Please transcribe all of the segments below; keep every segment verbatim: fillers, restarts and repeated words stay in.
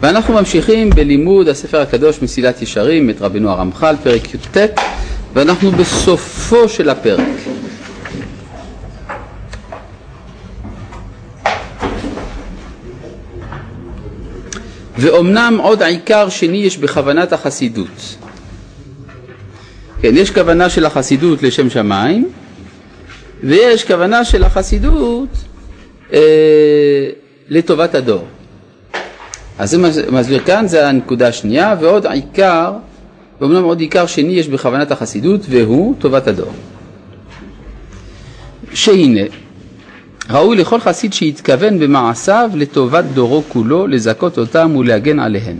ואנחנו ממשיכים בלימוד הספר הקדוש מסילת ישרים, את רבנו הרמחל, פרק י"ט, ואנחנו בסופו של הפרק. ואומנם עוד עיקר שני יש בכוונת החסידות. כן, יש כוונה של החסידות לשם שמיים, ויש כוונה של החסידות אה, לטובת הדור. אז זה מסביר כאן, זה הנקודה השנייה, ועוד עיקר, ואומנם עוד עיקר שני יש בכוונת החסידות, והוא טובת הדור. שהנה, ראוי לכל חסיד שהתכוון במעשיו לטובת דורו כולו, לזכות אותם ולהגן עליהם.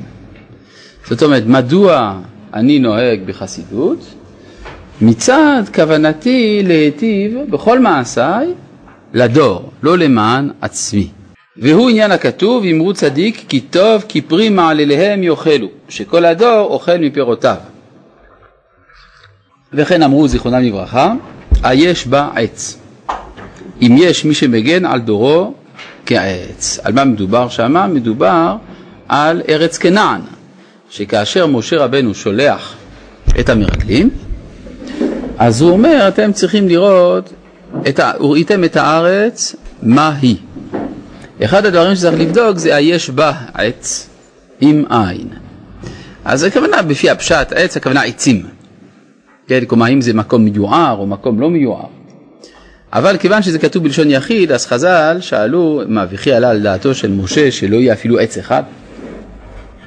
זאת אומרת, מדוע אני נוהג בחסידות? מצד כוונתי להיטיב בכל מעשיי לדור, לא למען עצמי. והוא עניין הכתוב, אמרו צדיק כי טוב כי פרי מעלליהם יאכלו, שכל הדור אוכל מפירותיו. וכן אמרו זיכרונם לברכה, היש בה עץ, אם יש מי שמגן על דורו כעץ. על מה מדובר שמה? מדובר על ארץ כנען, שכאשר משה רבנו שולח את המרגלים, אז הוא אומר, אתם צריכים לראות, את ה... וראיתם את הארץ, מה היא? אחד הדברים שצריך לבדוק זה היש בה עץ עם עין. אז הכוונה בפי הפשט, עץ הכוונה עצים. כן, כלומר, אם זה מקום מיוער או מקום לא מיוער. אבל כיוון שזה כתוב בלשון יחיד, אז חז"ל שאלו, מה וכי עלה על דעתו של משה שלא יהיה אפילו עץ אחד?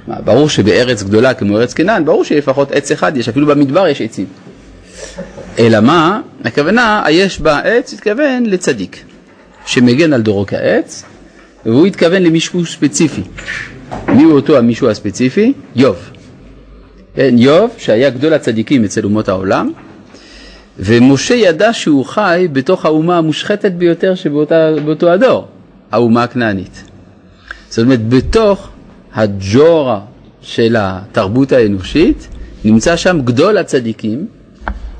מה, ברור שבארץ גדולה כמו ארץ כנען, ברור שלפחות עץ אחד יש, אפילו במדבר יש עצים. אלא מה? הכוונה, היש בה עץ, התכוון לצדיק, שמגן על דורו כעץ, והוא התכוון למישהו ספציפי. מי הוא אותו המישהו הספציפי? יוב. יוב, שהיה גדול הצדיקים אצל אומות העולם, ומשה ידע שהוא חי בתוך האומה המושחתת ביותר שבאותו הדור, האומה הכנענית. זאת אומרת, בתוך הג'ורה של התרבות האנושית, נמצא שם גדול הצדיקים,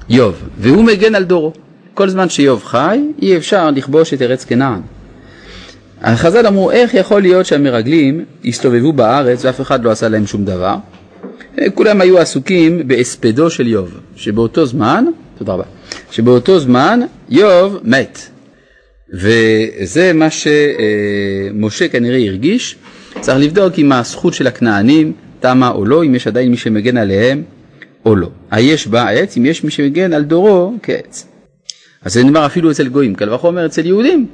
יוב, והוא מגן על דורו. כל זמן שיוב חי, אי אפשר לכבוש את ארץ כנען. החז"ל אמרו, איך יכול להיות שהמרגלים הסתובבו בארץ ואף אחד לא עשה להם שום דבר? כולם היו עסוקים בהספדו של יוב, שבאותו זמן, תודה רבה, שבאותו זמן יוב מת. וזה מה שמשה כנראה הרגיש. צריך לבדוק אם הזכות של הכנענים תמה או לא, אם יש עדיין מי שמגן עליהם או לא. היש בה עץ, אם יש מי שמגן על דורו כעץ. אז זה נאמר אפילו אצל גויים, קל וחומר אצל יהודים,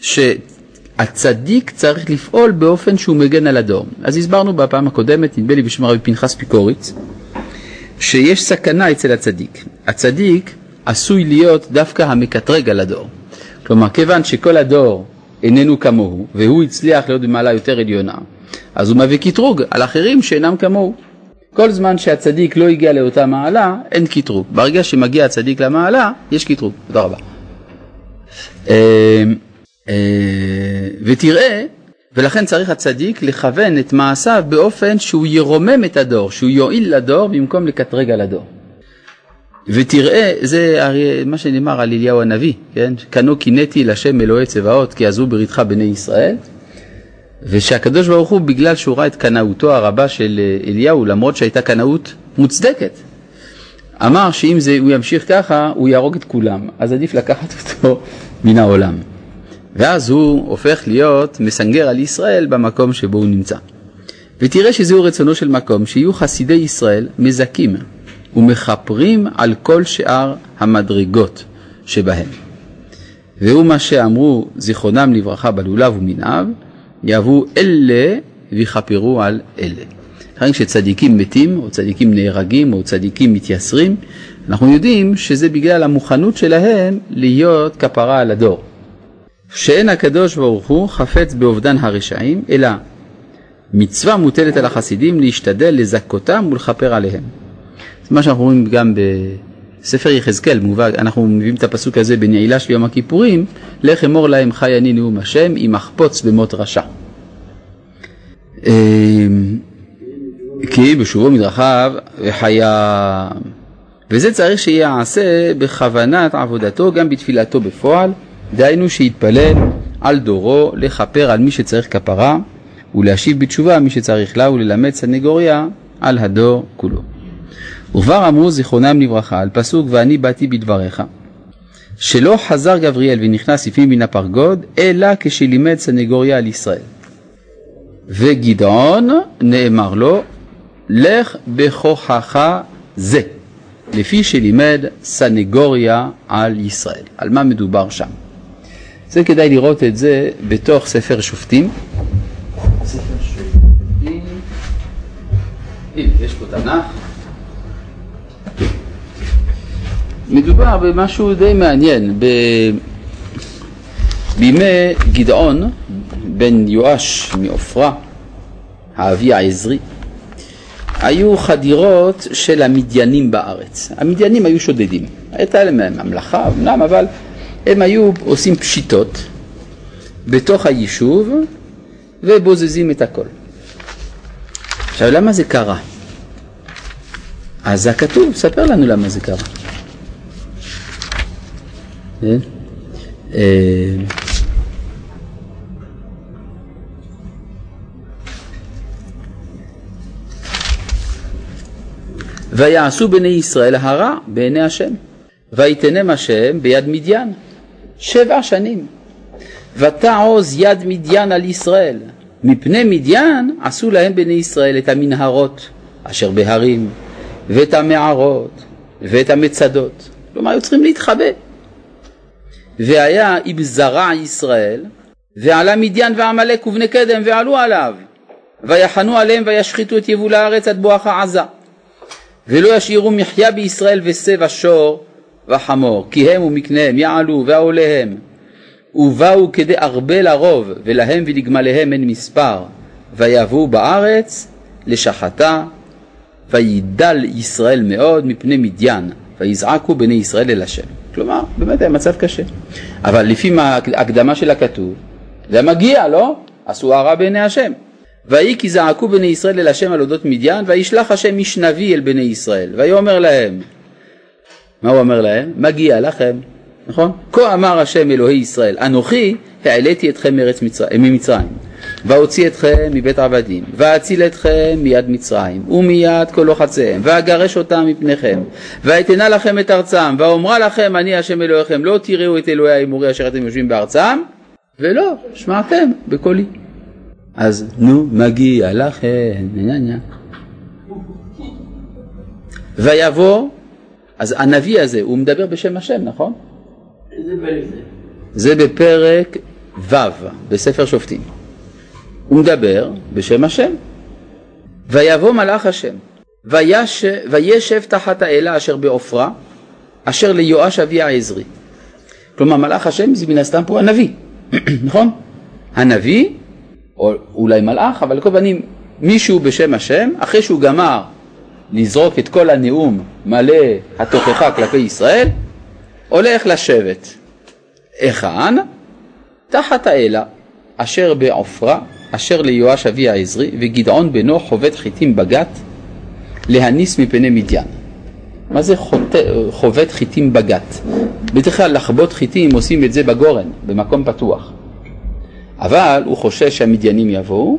שהצדיק צריך לפעול באופן שהוא מגן על הדור. אז הסברנו בפעם הקודמת, נדמה לי בשם רבי פנחס מקוריץ, שיש סכנה אצל הצדיק. הצדיק עשוי להיות דווקא המקטרג על הדור. כלומר, כיוון שכל הדור איננו כמוהו, והוא הצליח להיות במעלה יותר עליונה, אז הוא מביא קטרוג על אחרים שאינם כמוהו. כל זמן שהצדיק לא הגיע לאותה מעלה, אין קטרוג. ברגע שמגיע הצדיק למעלה, יש קטרוג. תודה רבה. ותראה, ולכן צריך הצדיק לכוון את מעשיו באופן שהוא ירומם את הדור, שהוא יועיל לדור במקום לקטרג על הדור. ותראה, זה מה שנאמר על אליהו הנביא, כן? קנו קינאתי לשם אלוהי צבאות, כי עזבו בריתך בני ישראל. ושהקדוש ברוך הוא, בגלל שהוא ראה את קנאותו הרבה של אליהו, למרות שהייתה קנאות מוצדקת, אמר שאם זה, הוא ימשיך ככה, הוא יהרוג את כולם, אז עדיף לקחת אותו מן העולם. ואז הוא הופך להיות מסנגר על ישראל במקום שבו הוא נמצא. ותראה שזהו רצונו של מקום, שיהיו חסידי ישראל מזכים ומחפרים על כל שאר המדרגות שבהם. והוא מה שאמרו זיכרונם לברכה בלולב ומנעב, יעבו אלה ויחפרו על אלה. אחרי שצדיקים מתים, או צדיקים נהרגים, או צדיקים מתייסרים, אנחנו יודעים שזה בגלל המוכנות שלהם להיות כפרה על הדור. שאין הקדוש ברוך הוא חפץ באובדן הרשעים, אלא מצווה מוטלת על החסידים להשתדל לזכותם ולכפר עליהם. זה מה שאנחנו רואים גם בספר יחזקאל, מובא, אנחנו מביאים את הפסוק הזה בנעילה של יום הכיפורים, לך אמור להם חי אני נאום השם, אם אחפוץ במות רשע. כי בשובו מדרכיו וחיה. וזה צריך שיעשה בכוונת עבודתו, גם בתפילתו בפועל, דיינו שיתפלל על דורו לכפר על מי שצריך כפרה ולהשיב בתשובה מי שצריך לה וללמד סנגוריה על הדור כולו. וכבר אמרו זיכרונם לברכה על פסוק ואני באתי בדבריך, שלא חזר גבריאל ונכנס לפנים מן הפרגוד, אלא כשלימד סנגוריה על ישראל. וגדעון נאמר לו, לך בכוחך זה, לפי שלימד סנגוריה על ישראל. על מה מדובר שם? זה כדאי לראות את זה בתוך ספר שופטים. ספר שופטים. הנה, יש פה תנ"ך. מדובר במשהו די מעניין. ב... בימי גדעון, בן יואש מעפרה, האבי העזרי, היו חדירות של המדיינים בארץ. המדיינים היו שודדים. הייתה להם הממלכה, אמנם, אבל הם היו עושים פשיטות בתוך היישוב ובוזזים את הכל. עכשיו, למה זה קרה? אז הכתוב, ספר לנו למה זה קרה. כן? ויעשו בני ישראל הרע בעיני השם, ויתנם השם ביד מדיין שבע שנים, ותעוז יד מדיין על ישראל. מפני מדיין עשו להם בני ישראל את המנהרות אשר בהרים, ואת המערות ואת המצדות. כלומר, היו צריכים להתחבא. והיה יבזרע ישראל, ועלה מדיין ועמלק ובני קדם ועלו עליו, ויחנו עליהם וישחיתו את יבול הארץ עד בואך עזה. ולא ישאירו מחיה בישראל וסבע שור וחמור, כי הם ומקניהם יעלו ועוליהם, ובאו כדי הרבה לרוב, ולהם ולגמליהם אין מספר, ויבואו בארץ לשחטה. וידל ישראל מאוד מפני מדיין, ויזעקו בני ישראל אל השם. כלומר, באמת היה מצב קשה. אבל לפי ההקדמה של הכתוב, זה מגיע, לא? עשו הרע בעיני השם. ויהי כי זעקו בני ישראל אל השם על אודות מדיין, וישלח השם איש נביא אל בני ישראל, ויאמר להם. מה הוא אומר להם? מגיע לכם, נכון? כה אמר השם אלוהי ישראל, אנוכי העליתי אתכם ממצרים, והוציא אתכם מבית עבדים, והציל אתכם מיד מצרים ומיד כל לוחציהם, והגרש אותם מפניכם, ואתנה לכם את ארצם, ואומרה לכם אני השם אלוהיכם, לא תראו את אלוהי האמורי אשר אתם יושבים בארצם, ולא שמעתם בקולי. אז נו, מגיע לכם. ויבוא, אז הנביא הזה, הוא מדבר בשם השם, נכון? איזה פרק זה? זה בפרק ו' בספר שופטים. הוא מדבר בשם השם. ויבוא מלאך השם, וישב תחת האלה אשר בעפרה, אשר ליואש אבי העזרי. כלומר, מלאך השם זה מן הסתם פה הנביא, נכון? הנביא, או אולי מלאך, אבל לכל פנים מישהו בשם השם, אחרי שהוא גמר לזרוק את כל הנאום מלא התוכחה כלפי ישראל, הולך לשבת. איכן? תחת האלה, אשר בעפרה, אשר ליואש אבי העזרי, וגדעון בנו חובט חיטים בגת, להניס מפני מדיין. מה זה חובט חיטים בגת? בדרך כלל לחבוט חיטים עושים את זה בגורן, במקום פתוח. אבל הוא חושש שהמדיינים יבואו,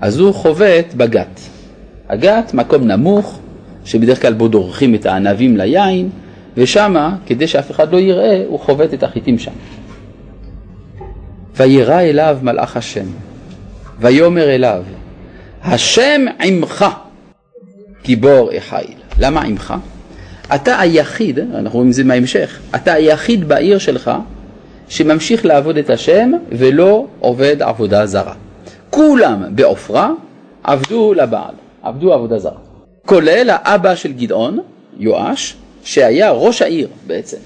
אז הוא חובט בגת. הגת, מקום נמוך, שבדרך כלל בו דורכים את הענבים ליין, ושמה, כדי שאף אחד לא יראה, הוא חובט את החיטים שם. וירא אליו מלאך השם, ויאמר אליו, השם עמך, גיבור החיל. למה עמך? אתה היחיד, אנחנו רואים את זה מההמשך, אתה היחיד בעיר שלך, שממשיך לעבוד את השם, ולא עובד עבודה זרה. כולם בעפרה, עבדו לבעל, עבדו עבודה זרה. כולל האבא של גדעון, יואש, שהיה ראש העיר בעצם.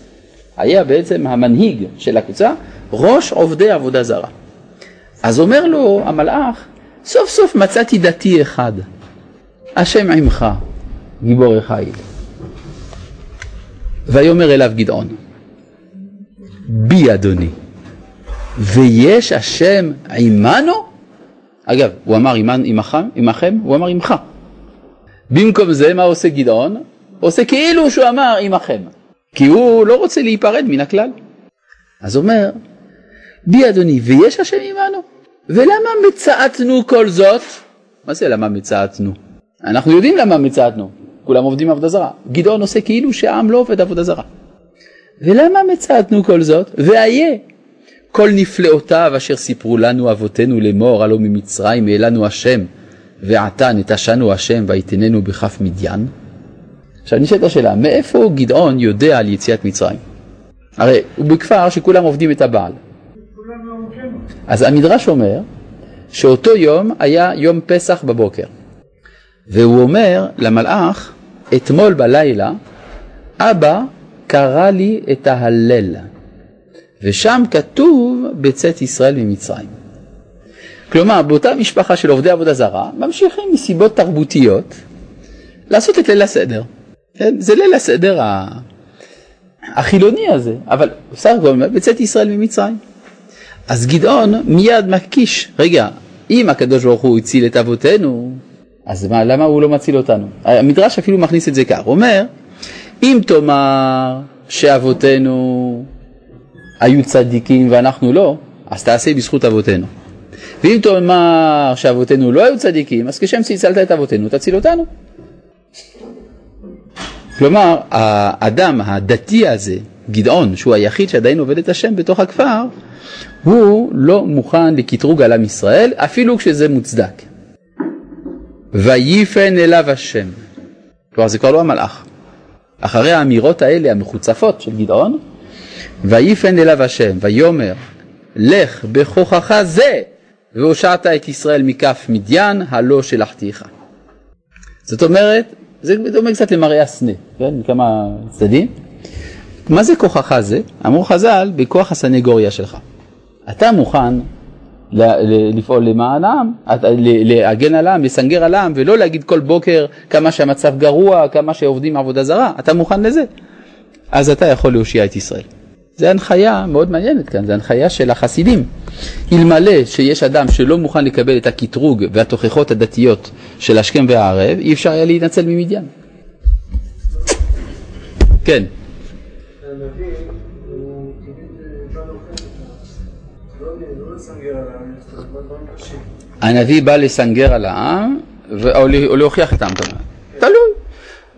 היה בעצם המנהיג של הקבוצה, ראש עובדי עבודה זרה. אז אומר לו המלאך, סוף סוף מצאתי דתי אחד, השם עמך, גיבור החיל. ויאמר אליו גדעון, בי אדוני, ויש השם עמנו? אגב, הוא אמר עמכם, הוא אמר עמך. במקום זה, מה עושה גדעון? עושה כאילו שהוא אמר עמכם, כי הוא לא רוצה להיפרד מן הכלל. אז אומר, בי אדוני, ויש השם עמנו? ולמה מצאתנו כל זאת? מה זה למה מצאתנו? אנחנו יודעים למה מצאתנו. כולם עובדים עבודה זרה. גדעון עושה כאילו שהעם לא עובד עבודה זרה. ולמה מצאתנו כל זאת? ואיה. כל נפלאותיו אשר סיפרו לנו אבותינו לאמור, הלא ממצרים העלנו השם, ועתה נטשנו השם והייתננו בכף מדיין. עכשיו נשאלת השאלה, מאיפה גדעון יודע על יציאת מצרים? הרי הוא בכפר שכולם עובדים את הבעל. אז המדרש אומר שאותו יום היה יום פסח בבוקר. והוא אומר למלאך, אתמול בלילה, אבא קרא לי את ההלל. ושם כתוב בצאת ישראל ממצרים. כלומר, באותה משפחה של עובדי עבודה זרה, ממשיכים מסיבות תרבותיות לעשות את ליל הסדר. זה ליל הסדר החילוני הזה, אבל בסך הכל בצאת ישראל ממצרים. אז גדעון מיד מקיש, רגע, אם הקדוש ברוך הוא הציל את אבותינו, אז מה, למה הוא לא מציל אותנו? המדרש אפילו מכניס את זה כך, אומר, אם תאמר שאבותינו היו צדיקים ואנחנו לא, אז תעשה בזכות אבותינו. ואם תאמר שאבותינו לא היו צדיקים, אז כשם שהצלת את אבותינו, תציל אותנו. כלומר, האדם הדתי הזה, גדעון, שהוא היחיד שעדיין עובד את השם בתוך הכפר, הוא לא מוכן לקטרוג על עם ישראל, אפילו כשזה מוצדק. ויפן אליו השם. כלומר, זה כבר לא המלאך. אחרי האמירות האלה, המחוצפות של גדעון, ויפן אליו השם, ויומר, לך בכוחך זה, והושעת את ישראל מכף מדיין, הלא שלחתיך. זאת אומרת, זה דומה קצת למראה הסנה, כן? מכמה צדדים. מה זה כוחך זה? אמרו חז"ל, בכוח הסנגוריה שלך. אתה מוכן לפעול למען העם, להגן על העם, לסנגר על העם, ולא להגיד כל בוקר כמה שהמצב גרוע, כמה שעובדים עבודה זרה. אתה מוכן לזה. אז אתה יכול להושיע את ישראל. זו הנחיה מאוד מעניינת כאן, זו הנחיה של החסידים. אלמלא שיש אדם שלא מוכן לקבל את הקטרוג והתוכחות הדתיות של השכם והערב, אי אפשר היה להינצל ממדיין. כן. הנביא הוא תמיד בא לוחד אותם, לא לסנגר על העם, זה דברים קשים. הנביא בא לסנגר על העם, או להוכיח את העם, תלוי.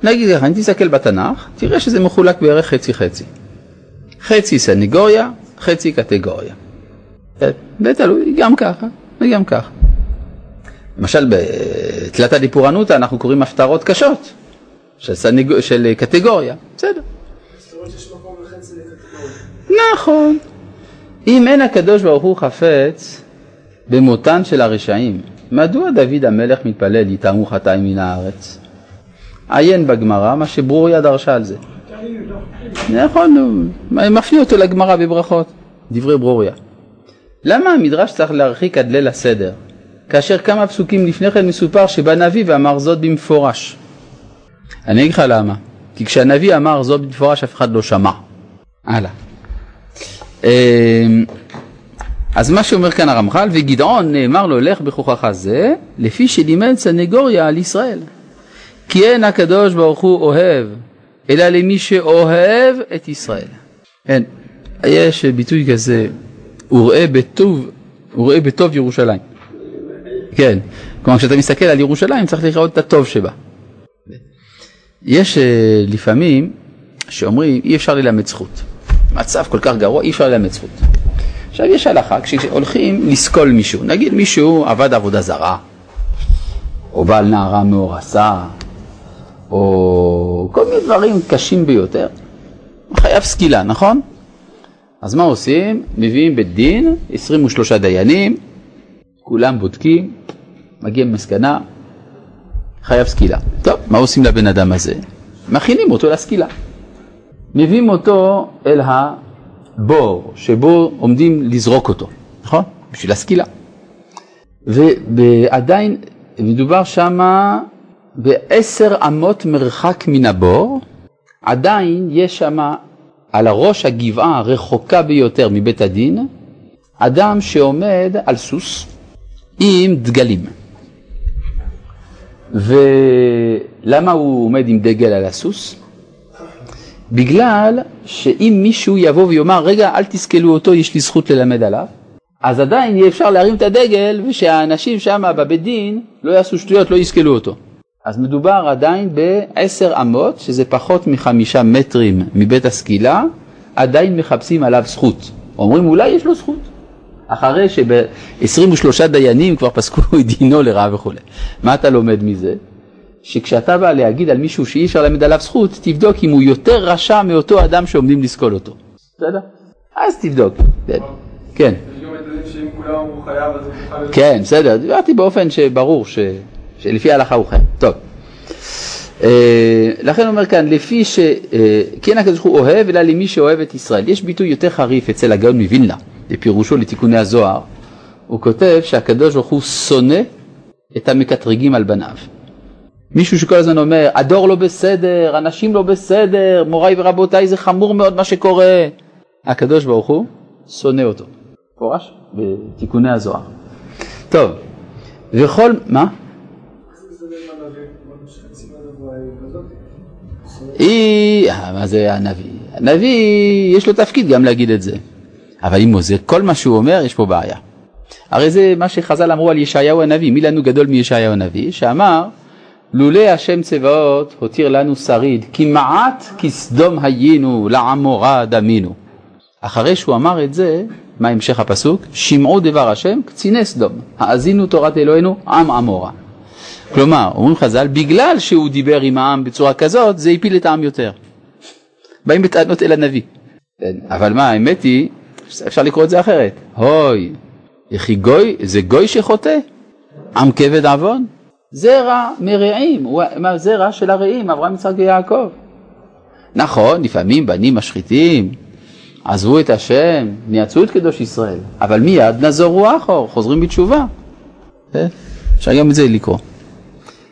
נגיד לך, אני תסתכל בתנ"ך, תראה שזה מחולק בערך חצי חצי. חצי סנגוריה, חצי קטגוריה. ותלוי, גם ככה, וגם ככה. למשל, בתלתא דפורענותא אנחנו קוראים הפטרות קשות, של קטגוריה, בסדר. נכון. אם אין הקדוש ברוך הוא חפץ במותן של הרשעים, מדוע דוד המלך מתפלל יטהרו חטאים מן הארץ? עיין בגמרא מה שברוריה דרשה על זה. נכון, מפנה אותו לגמרא בברכות, דברי ברוריה. למה המדרש צריך להרחיק עד ליל הסדר? כאשר כמה פסוקים לפני כן מסופר שבא נביא ואמר זאת במפורש. אני אגיד לך למה. כי כשהנביא אמר זאת במפורש אף אחד לא שמע. הלאה. אז מה שאומר כאן הרמחל, וגדעון נאמר לו לך בכוחך זה, לפי שלימד סנגוריה על ישראל. כי אין הקדוש ברוך הוא אוהב, אלא למי שאוהב את ישראל. כן, יש ביטוי כזה, וראה בטוב, וראה בטוב ירושלים. כן, כלומר כשאתה מסתכל על ירושלים צריך לראות את הטוב שבה. יש לפעמים שאומרים אי אפשר ללמד זכות. מצב כל כך גרוע, אי אפשר ללמד זכות. עכשיו יש הלכה, כשהולכים לסכול מישהו, נגיד מישהו עבד עבודה זרה, או בעל נערה מאורסה, או כל מיני דברים קשים ביותר. חייב סקילה, נכון? אז מה עושים? מביאים בית דין, עשרים ושלושה דיינים, כולם בודקים, מגיעים מסקנה, חייב סקילה. טוב, מה עושים לבן אדם הזה? מכינים אותו לסקילה. מביאים אותו אל הבור, שבו עומדים לזרוק אותו, נכון? בשביל הסקילה. ועדיין מדובר שמה בעשר עמות מרחק מן הבור, עדיין יש שמה על הראש הגבעה הרחוקה ביותר מבית הדין, אדם שעומד על סוס עם דגלים. ולמה הוא עומד עם דגל על הסוס? בגלל שאם מישהו יבוא ויאמר, רגע, אל תסכלו אותו, יש לי זכות ללמד עליו, אז עדיין יהיה אפשר להרים את הדגל ושהאנשים שם בבית דין לא יעשו שטויות, לא יסכלו אותו. אז מדובר עדיין בעשר אמות, שזה פחות מחמישה מטרים מבית הסקילה, עדיין מחפשים עליו זכות. אומרים אולי יש לו זכות. אחרי שב-עשרים ושלושה דיינים כבר פסקו דינו לרעה וכו'. מה אתה לומד מזה? שכשאתה בא להגיד על מישהו שאי אפשר למד עליו זכות, תבדוק אם הוא יותר רשע מאותו אדם שעומדים לסכול אותו. בסדר? אז תבדוק. כן. כן, בסדר. דיברתי באופן שברור ש... שלפי ההלכה הוא חייב. טוב. לכן אומר כאן, לפי שכן הקדוש ברוך הוא אוהב, אלא למי שאוהב את ישראל. יש ביטוי יותר חריף אצל הגאון מבינלה, בפירושו לתיקוני הזוהר. הוא כותב שהקדוש ברוך הוא שונא את המקטרגים על בניו. מישהו שכל הזמן אומר, הדור לא בסדר, אנשים לא בסדר, מוריי ורבותיי, זה חמור מאוד מה שקורה. הקדוש ברוך הוא שונא אותו. פורש בתיקוני הזוהר. טוב. וכל... מה? היא, מה זה הנביא? הנביא יש לו תפקיד גם להגיד את זה, אבל אם הוא זה כל מה שהוא אומר, יש פה בעיה. הרי זה מה שחז"ל אמרו על ישעיהו הנביא, מי לנו גדול מישעיהו הנביא, שאמר לולא השם צבאות הותיר לנו שריד, כמעט כסדום היינו לעמורה דמינו. אחרי שהוא אמר את זה, מה המשך הפסוק? שמעו דבר השם קציני סדום, האזינו תורת אלוהינו עם עמורה. כלומר, אומרים חז"ל, בגלל שהוא דיבר עם העם בצורה כזאת, זה הפיל את העם יותר. באים בטענות אל הנביא. אבל מה, האמת היא, אפשר לקרוא את זה אחרת. הוי, יחי גוי, זה גוי שחוטא? עם כבד עוון? זרע מרעים, זרע של הרעים, אברהם יצחק ויעקב. נכון, לפעמים בנים משחיתים, עזבו את השם, ניצחו את קדוש ישראל. אבל מיד נזורו אחור, חוזרים בתשובה. אפשר גם את זה לקרוא.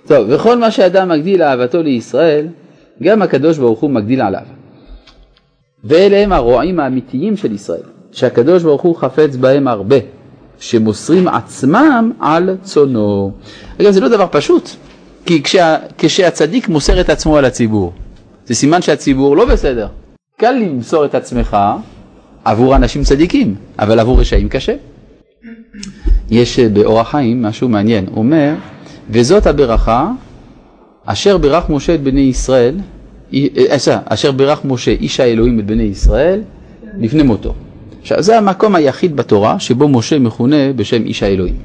טוב, וכל מה שאדם מגדיל אהבתו לישראל, גם הקדוש ברוך הוא מגדיל עליו. ואלה הם הרועים האמיתיים של ישראל, שהקדוש ברוך הוא חפץ בהם הרבה, שמוסרים עצמם על צונו. אגב, זה לא דבר פשוט, כי כשה, כשהצדיק מוסר את עצמו על הציבור, זה סימן שהציבור לא בסדר. קל למסור את עצמך עבור אנשים צדיקים, אבל עבור רשעים קשה. יש באור החיים משהו מעניין, הוא אומר, וזאת הברכה אשר ברך משה את בני ישראל, אשר ברך משה איש האלוהים את בני ישראל לפני מותו. עכשיו זה המקום היחיד בתורה שבו משה מכונה בשם איש האלוהים.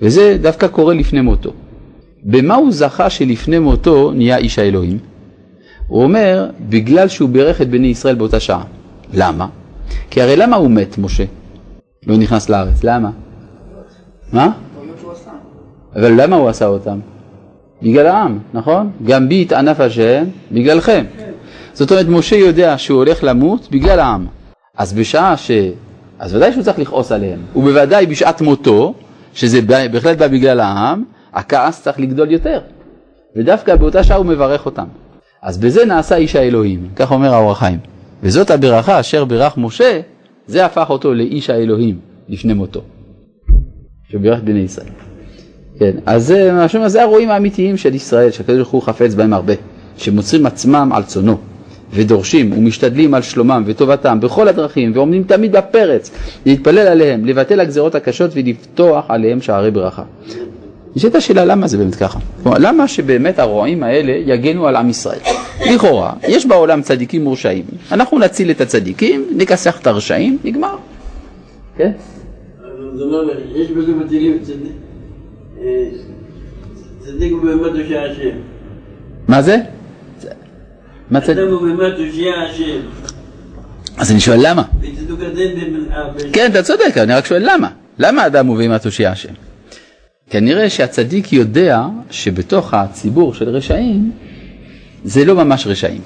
וזה דווקא קורה לפני מותו. במה הוא זכה שלפני מותו נהיה איש האלוהים? הוא אומר בגלל שהוא ברך את בני ישראל באותה שעה. למה? כי הרי למה הוא מת משה? לא נכנס לארץ. למה? מה? אבל למה הוא עשה אותם? בגלל העם, נכון? גם בי התענף השם, בגללכם. זאת אומרת, משה יודע שהוא הולך למות בגלל העם. אז בשעה ש... אז ודאי שהוא צריך לכעוס עליהם. ובוודאי בשעת מותו, שזה בהחלט בא בגלל העם, הכעס צריך לגדול יותר. ודווקא באותה שעה הוא מברך אותם. אז בזה נעשה איש האלוהים, כך אומר האור החיים. וזאת הברכה אשר ברך משה, זה הפך אותו לאיש האלוהים לפני מותו. שברך בני ישראל. כן, אז משום הזה הרועים האמיתיים של ישראל, שהקדוש ברוך הוא חפץ בהם הרבה, שמוצרים עצמם על צונו, ודורשים ומשתדלים על שלומם וטובתם בכל הדרכים, ועומדים תמיד בפרץ, להתפלל עליהם, לבטל הגזרות הקשות ולפתוח עליהם שערי ברכה. יש את השאלה למה זה באמת ככה? למה שבאמת הרועים האלה יגנו על עם ישראל? לכאורה, יש בעולם צדיקים ורשעים, אנחנו נציל את הצדיקים, נקסח את הרשעים, נגמר. כן? זאת אומרת, יש בזה מטילים צדיק. צדיק הוא באמת הושיע השם. מה זה? אדם הוא באמת הושיע השם. אז אני שואל למה? כן, אתה צודק, אני רק שואל למה. למה אדם הוא באמת הושיע השם? כנראה שהצדיק יודע שבתוך הציבור של רשעים זה לא ממש רשעים.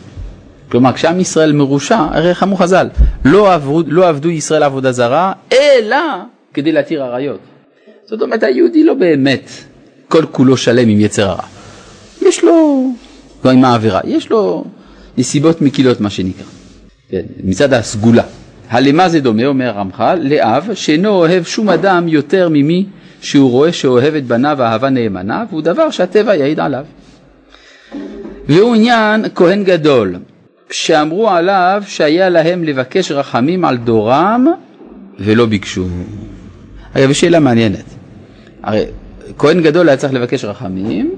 כלומר, כשעם ישראל מרושע, הרי חמו חז"ל, לא עבדו ישראל עבודה זרה, אלא כדי להתיר עריות. זאת אומרת, היהודי לא באמת כל כולו שלם עם יצר הרע. יש לו, לא עם העבירה, יש לו נסיבות מקילות מה שנקרא. כן, מצד הסגולה. הלמה זה דומה, אומר הרמחל, לאב שאינו אוהב שום אדם יותר ממי שהוא רואה שאוהב את בניו אהבה נאמנה, והוא דבר שהטבע יעיד עליו. והוא עניין כהן גדול, שאמרו עליו שהיה להם לבקש רחמים על דורם ולא ביקשו. אגב, שאלה מעניינת. הרי כהן גדול היה צריך לבקש רחמים,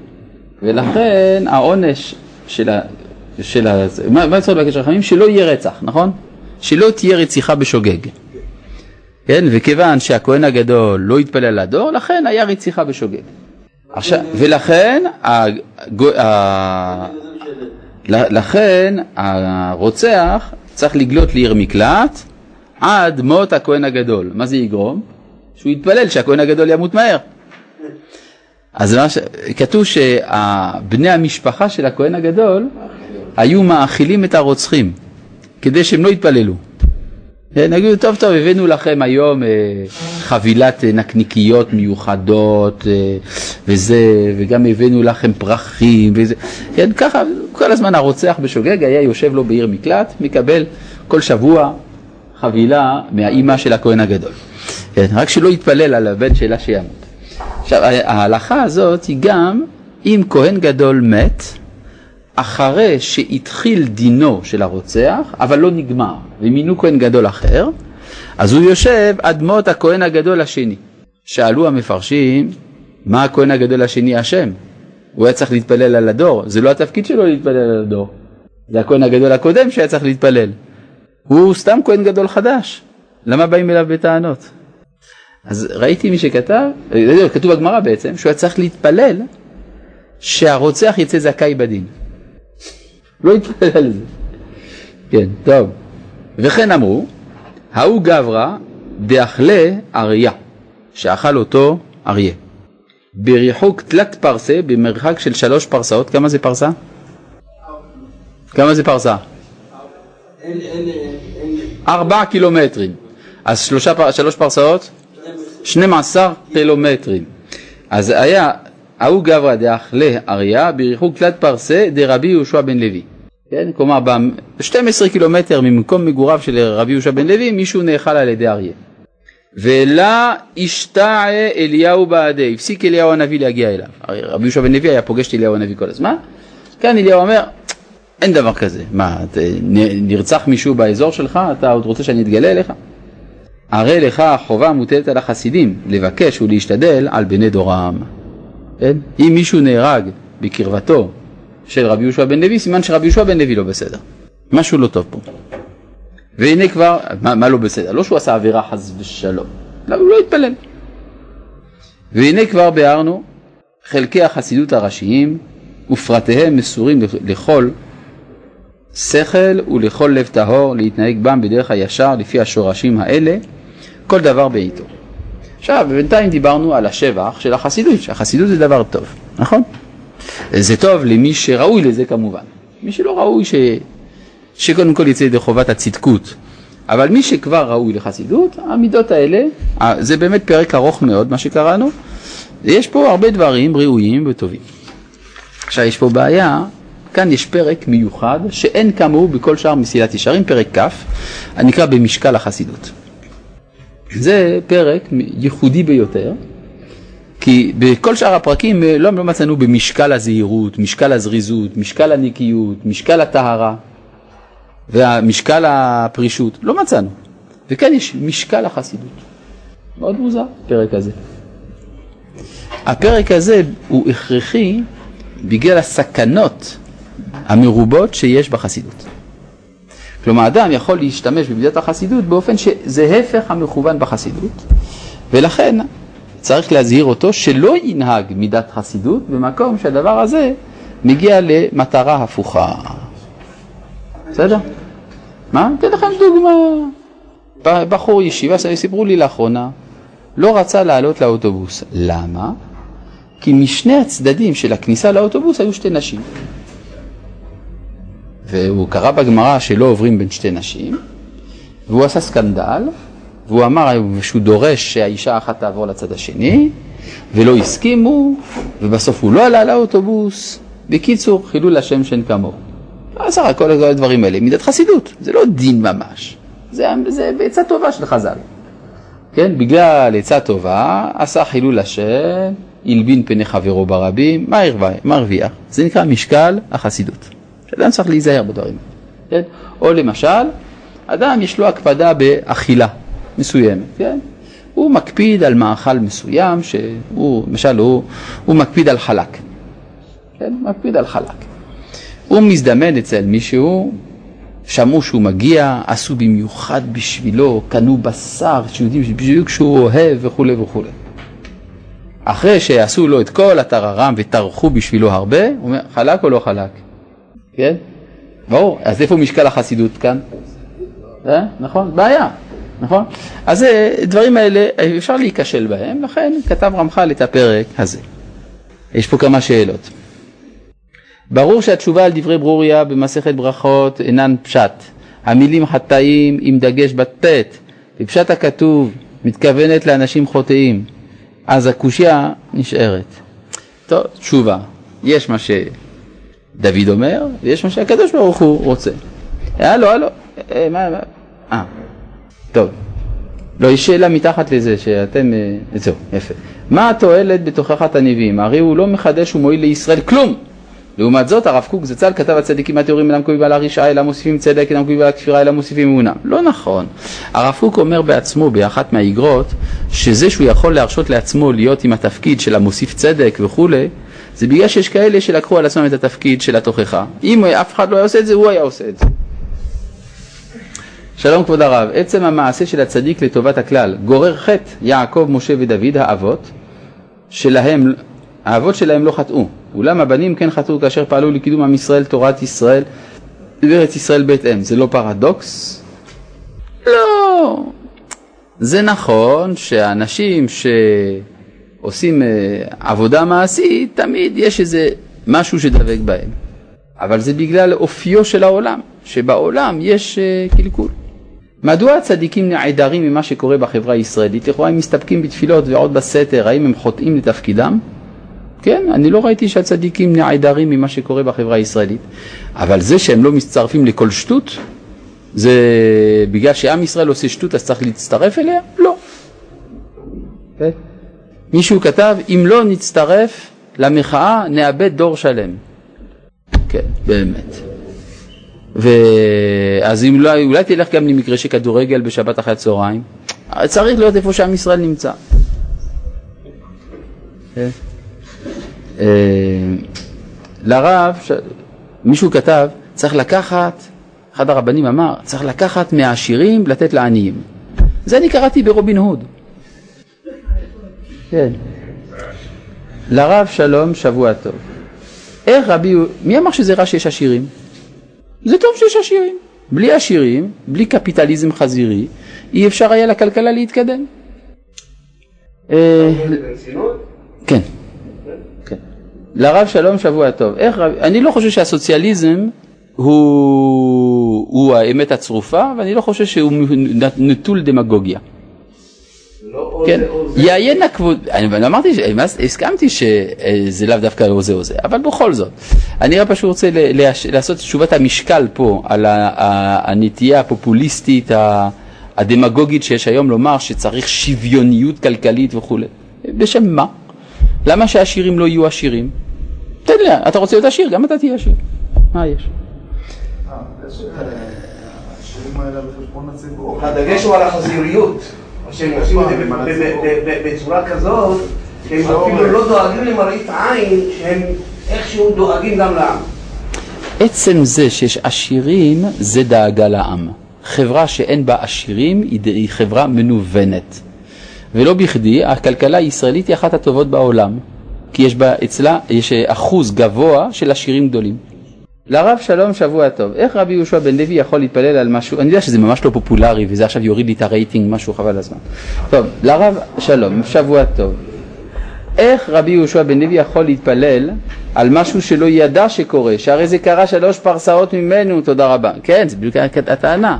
ולכן העונש של ה... של ה... מה, מה צריך לבקש רחמים? שלא יהיה רצח, נכון? שלא תהיה רציחה בשוגג. כן? וכיוון שהכהן הגדול לא התפלל לדור, לכן היה רציחה בשוגג. עכשיו, ולכן לכן הרוצח צריך לגלות לעיר מקלט עד מות הכהן הגדול. מה זה יגרום? שהוא יתפלל שהכהן הגדול ימות מהר. אז כתוב שבני המשפחה של הכהן הגדול היו מאכילים את הרוצחים כדי שהם לא יתפללו. נגידו, טוב טוב, הבאנו לכם היום חבילת נקניקיות מיוחדות וזה, וגם הבאנו לכם פרחים וזה. כן, ככה, כל הזמן הרוצח בשוגג היה יושב לו בעיר מקלט, מקבל כל שבוע חבילה מהאימא של הכהן הגדול. כן, רק שלא יתפלל על הבן שלה שימות. עכשיו, ההלכה הזאת היא גם אם כהן גדול מת, אחרי שהתחיל דינו של הרוצח, אבל לא נגמר, ומינו כהן גדול אחר, אז הוא יושב עד מות הכהן הגדול השני. שאלו המפרשים, מה הכהן הגדול השני השם? הוא היה צריך להתפלל על הדור, זה לא התפקיד שלו להתפלל על הדור. זה הכהן הגדול הקודם שהיה צריך להתפלל. הוא סתם כהן גדול חדש. למה באים אליו בטענות? אז ראיתי מי שכתב, כתוב בגמרא בעצם, שהוא היה צריך להתפלל שהרוצח יצא זכאי בדין. לא התפלל על זה. כן, טוב. וכן אמרו, ההוא גברא דאכלה אריה, שאכל אותו אריה. בריחוק תלת פרסה, במרחק של שלוש פרסאות, כמה זה פרסה? כמה זה פרסה? ארבע קילומטרים. אז שלוש פרסאות? שנים עשר קילומטרים. אז היה... ההוא גברא דאכלה אריה בריחוק תלת פרסה דרבי יהושע בן לוי. כן, כלומר ב-שנים עשר קילומטר ממקום מגוריו של רבי יהושע בן לוי מישהו נאכל על ידי אריה. ולא ישתע אליהו בעדי, הפסיק אליהו הנביא להגיע אליו. רבי יהושע בן לוי היה פוגש את אליהו הנביא כל הזמן. כאן אליהו אומר, אין דבר כזה, מה, נרצח מישהו באזור שלך, אתה עוד רוצה שאני אתגלה אליך? הרי לך החובה מוטלת על החסידים לבקש ולהשתדל על בני דורם. כן? אם מישהו נהרג בקרבתו של רבי יהושע בן לוי, סימן שרבי יהושע בן לוי לא בסדר. משהו לא טוב פה. והנה כבר, מה, מה לא בסדר? לא שהוא עשה עבירה חס ושלום. לא, הוא לא התפלל. והנה כבר ביארנו, חלקי החסידות הראשיים ופרטיהם מסורים לכל שכל ולכל לב טהור, להתנהג בם בדרך הישר לפי השורשים האלה, כל דבר בעיתו. עכשיו, בינתיים דיברנו על השבח של החסידות, שהחסידות זה דבר טוב, נכון? זה טוב למי שראוי לזה כמובן. מי שלא ראוי ש... שקודם כל יצא ידי חובת הצדקות. אבל מי שכבר ראוי לחסידות, המידות האלה, זה באמת פרק ארוך מאוד מה שקראנו. יש פה הרבה דברים ראויים וטובים. עכשיו, יש פה בעיה, כאן יש פרק מיוחד שאין כמוהו בכל שאר מסילת ישרים, פרק כף, הנקרא במשקל החסידות. זה פרק ייחודי ביותר, כי בכל שאר הפרקים לא, לא מצאנו במשקל הזהירות, משקל הזריזות, משקל הניקיות, משקל הטהרה והמשקל הפרישות, לא מצאנו. וכאן יש משקל החסידות. מאוד מוזר הפרק הזה. הפרק הזה הוא הכרחי בגלל הסכנות המרובות שיש בחסידות. כלומר, האדם יכול להשתמש במידת החסידות באופן שזה הפך המכוון בחסידות, ולכן צריך להזהיר אותו שלא ינהג מידת חסידות במקום שהדבר הזה מגיע למטרה הפוכה. בסדר? מה? אתן לכם דוגמה. בחור ישיבה, סיפרו לי לאחרונה, לא רצה לעלות לאוטובוס. למה? כי משני הצדדים של הכניסה לאוטובוס היו שתי נשים. והוא קרא בגמרא שלא עוברים בין שתי נשים, והוא עשה סקנדל, והוא אמר שהוא דורש שהאישה אחת תעבור לצד השני, ולא הסכימו, ובסוף הוא לא עלה לאוטובוס. בקיצור, חילול השם שאין כמוהו. אז כל הדברים האלה, מידת חסידות, זה לא דין ממש, זה, זה בעצה טובה של חז"ל. כן? בגלל עצה טובה, עשה חילול השם, ילבין פני חברו ברבים, מה הרוויח? מה הרוויח? זה נקרא משקל החסידות. שאדם צריך להיזהר בדברים. כן? או למשל, אדם יש לו הקפדה באכילה. מסוימת, כן? הוא מקפיד על מאכל מסוים, שהוא, למשל, הוא, הוא מקפיד על חלק. כן? מקפיד על חלק. הוא מזדמן אצל מישהו, שמעו שהוא מגיע, עשו במיוחד בשבילו, קנו בשר, שיודעים שבשביל שהוא אוהב וכו' וכו'. אחרי שעשו לו את כל התררם ותרחו בשבילו הרבה, הוא אומר, חלק או לא חלק? כן? ברור. אז איפה משקל החסידות כאן? אה? נכון? בעיה. נכון? אז דברים האלה, אפשר להיקשל בהם, לכן כתב רמחל את הפרק הזה. יש פה כמה שאלות. ברור שהתשובה על דברי ברוריה במסכת ברכות אינן פשט. המילים חטאים עם דגש בטט, בפשט הכתוב, מתכוונת לאנשים חוטאים. אז הקושיה נשארת. טוב, תשובה. יש מה שדוד אומר, ויש מה שהקדוש ברוך הוא רוצה. הלו, הלו. אה, מה, מה? אה. טוב. לא, יש שאלה מתחת לזה שאתם... זהו, יפה. מה התועלת בתוכחת הנביאים? הרי הוא לא מחדש ומועיל לישראל כלום. לעומת זאת, הרב קוק זצ"ל כתב הצדיקים הטהורים אינם קובעים על הרשעה, אלא מוסיפים צדק, אינם קובעים על הכפירה, אלא מוסיפים אמונה. לא נכון. הרב קוק אומר בעצמו, באחת מהאיגרות, שזה שהוא יכול להרשות לעצמו להיות עם התפקיד של המוסיף צדק וכו', זה בגלל שיש כאלה שלקחו על עצמם את התפקיד של התוכחה. אם אף אחד לא היה עושה את זה, הוא היה עושה את זה. שלום כבוד הרב, עצם המעשה של הצדיק לטובת הכלל גורר חטא. יעקב, משה ודוד, האבות שלהם, האבות שלהם לא חטאו. אולם הבנים כן חטאו כאשר פעלו לקידום עם ישראל, תורת ישראל, ארץ ישראל בהתאם. זה לא פרדוקס? לא. זה נכון שאנשים שעושים עבודה מעשית, תמיד יש איזה משהו שדבק בהם. אבל זה בגלל אופיו של העולם, שבעולם יש קלקול. מדוע הצדיקים נעדרים ממה שקורה בחברה הישראלית? לכאורה הם מסתפקים בתפילות ועוד בסתר, האם הם חוטאים לתפקידם? כן, אני לא ראיתי שהצדיקים נעדרים ממה שקורה בחברה הישראלית. אבל זה שהם לא מצטרפים לכל שטות, זה בגלל שעם ישראל עושה שטות אז צריך להצטרף אליה? לא. כן. מישהו כתב, אם לא נצטרף למחאה נאבד דור שלם. כן, באמת. ואז אם לא, אולי תלך גם למקרה שכדורגל בשבת אחרי הצהריים. צריך להיות איפה שעם ישראל נמצא. כן. לרב מישהו כתב צריך לקחת, אחד הרבנים אמר צריך לקחת מהעשירים לתת לעניים. זה אני קראתי ברובין הוד. כן. לרב שלום, שבוע טוב. איך רבי, מי אמר שזה רע שיש עשירים? זה טוב שיש עשירים. בלי עשירים, בלי קפיטליזם חזירי, אי אפשר היה לכלכלה להתקדם. כן. לרב שלום, שבוע טוב. איך רב... אני לא חושב שהסוציאליזם הוא... הוא האמת הצרופה, ואני לא חושב שהוא נטול דמגוגיה. לא כן. או זה או זה. יעיין הכבוד... אני, אני אמרתי, הסכמתי שזה לאו דווקא או זה או זה, אבל בכל זאת. אני רק פשוט רוצה ל... לה... לעשות תשובת המשקל פה, על ה... הנטייה הפופוליסטית, הדמגוגית שיש היום לומר שצריך שוויוניות כלכלית וכו'. בשם מה? למה שהעשירים לא יהיו עשירים? תן לה, אתה רוצה להיות עשיר, גם אתה תהיה עשיר. מה יש? העשירים האלה בחשבון הציבור. הדגש הוא על החזיריות. כשהם עושים את זה בצורה כזאת, שהם אפילו לא דואגים למראית עין, שהם איכשהו דואגים גם לעם. עצם זה שיש עשירים, זה דאגה לעם. חברה שאין בה עשירים היא חברה מנוונת. ולא בכדי, הכלכלה הישראלית היא אחת הטובות בעולם, כי יש בה אצלה, יש אחוז גבוה של עשירים גדולים. לרב שלום, שבוע טוב. איך רבי יהושע בן לוי יכול להתפלל על משהו? אני יודע שזה ממש לא פופולרי, וזה עכשיו יוריד לי את הרייטינג, משהו חבל הזמן. טוב, לרב שלום, שבוע טוב. איך רבי יהושע בן לוי יכול להתפלל על משהו שלא ידע שקורה, שהרי זה קרה שלוש פרסאות ממנו, תודה רבה. כן, זה בדיוק הטענה.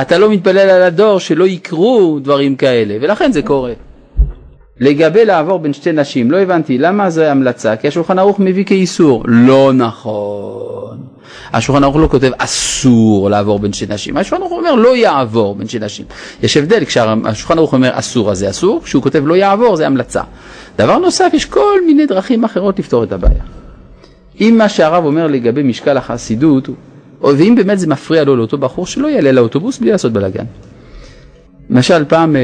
אתה לא מתפלל על הדור שלא יקרו דברים כאלה, ולכן זה קורה. לגבי לעבור בין שתי נשים, לא הבנתי למה זה המלצה, כי השולחן ערוך מביא כאיסור. לא נכון. השולחן ערוך לא כותב אסור לעבור בין שתי נשים. השולחן ערוך אומר לא יעבור בין שתי נשים. יש הבדל, כשהשולחן ערוך אומר אסור, אז זה אסור, כשהוא כותב לא יעבור, זה המלצה. דבר נוסף, יש כל מיני דרכים אחרות לפתור את הבעיה. אם מה שהרב אומר לגבי משקל החסידות, ואם באמת זה מפריע לו לאותו בחור, שלא יעלה לאוטובוס בלי לעשות בלגן. למשל פעם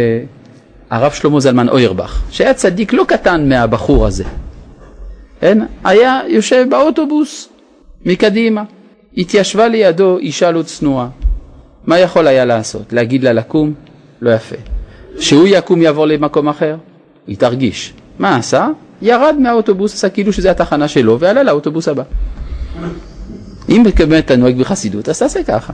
הרב שלמה זלמן אויערבך, שהיה צדיק לא קטן מהבחור הזה, היה יושב באוטובוס מקדימה, התיישבה לידו אישה לא צנועה. מה יכול היה לעשות? להגיד לה לקום? לא יפה. שהוא יקום יעבור למקום אחר? היא תרגיש. מה עשה? ירד מהאוטובוס, כאילו שזה התחנה שלו, ועלה לאוטובוס הבא. אם באמת הנוהג בחסידות, אז תעשה ככה.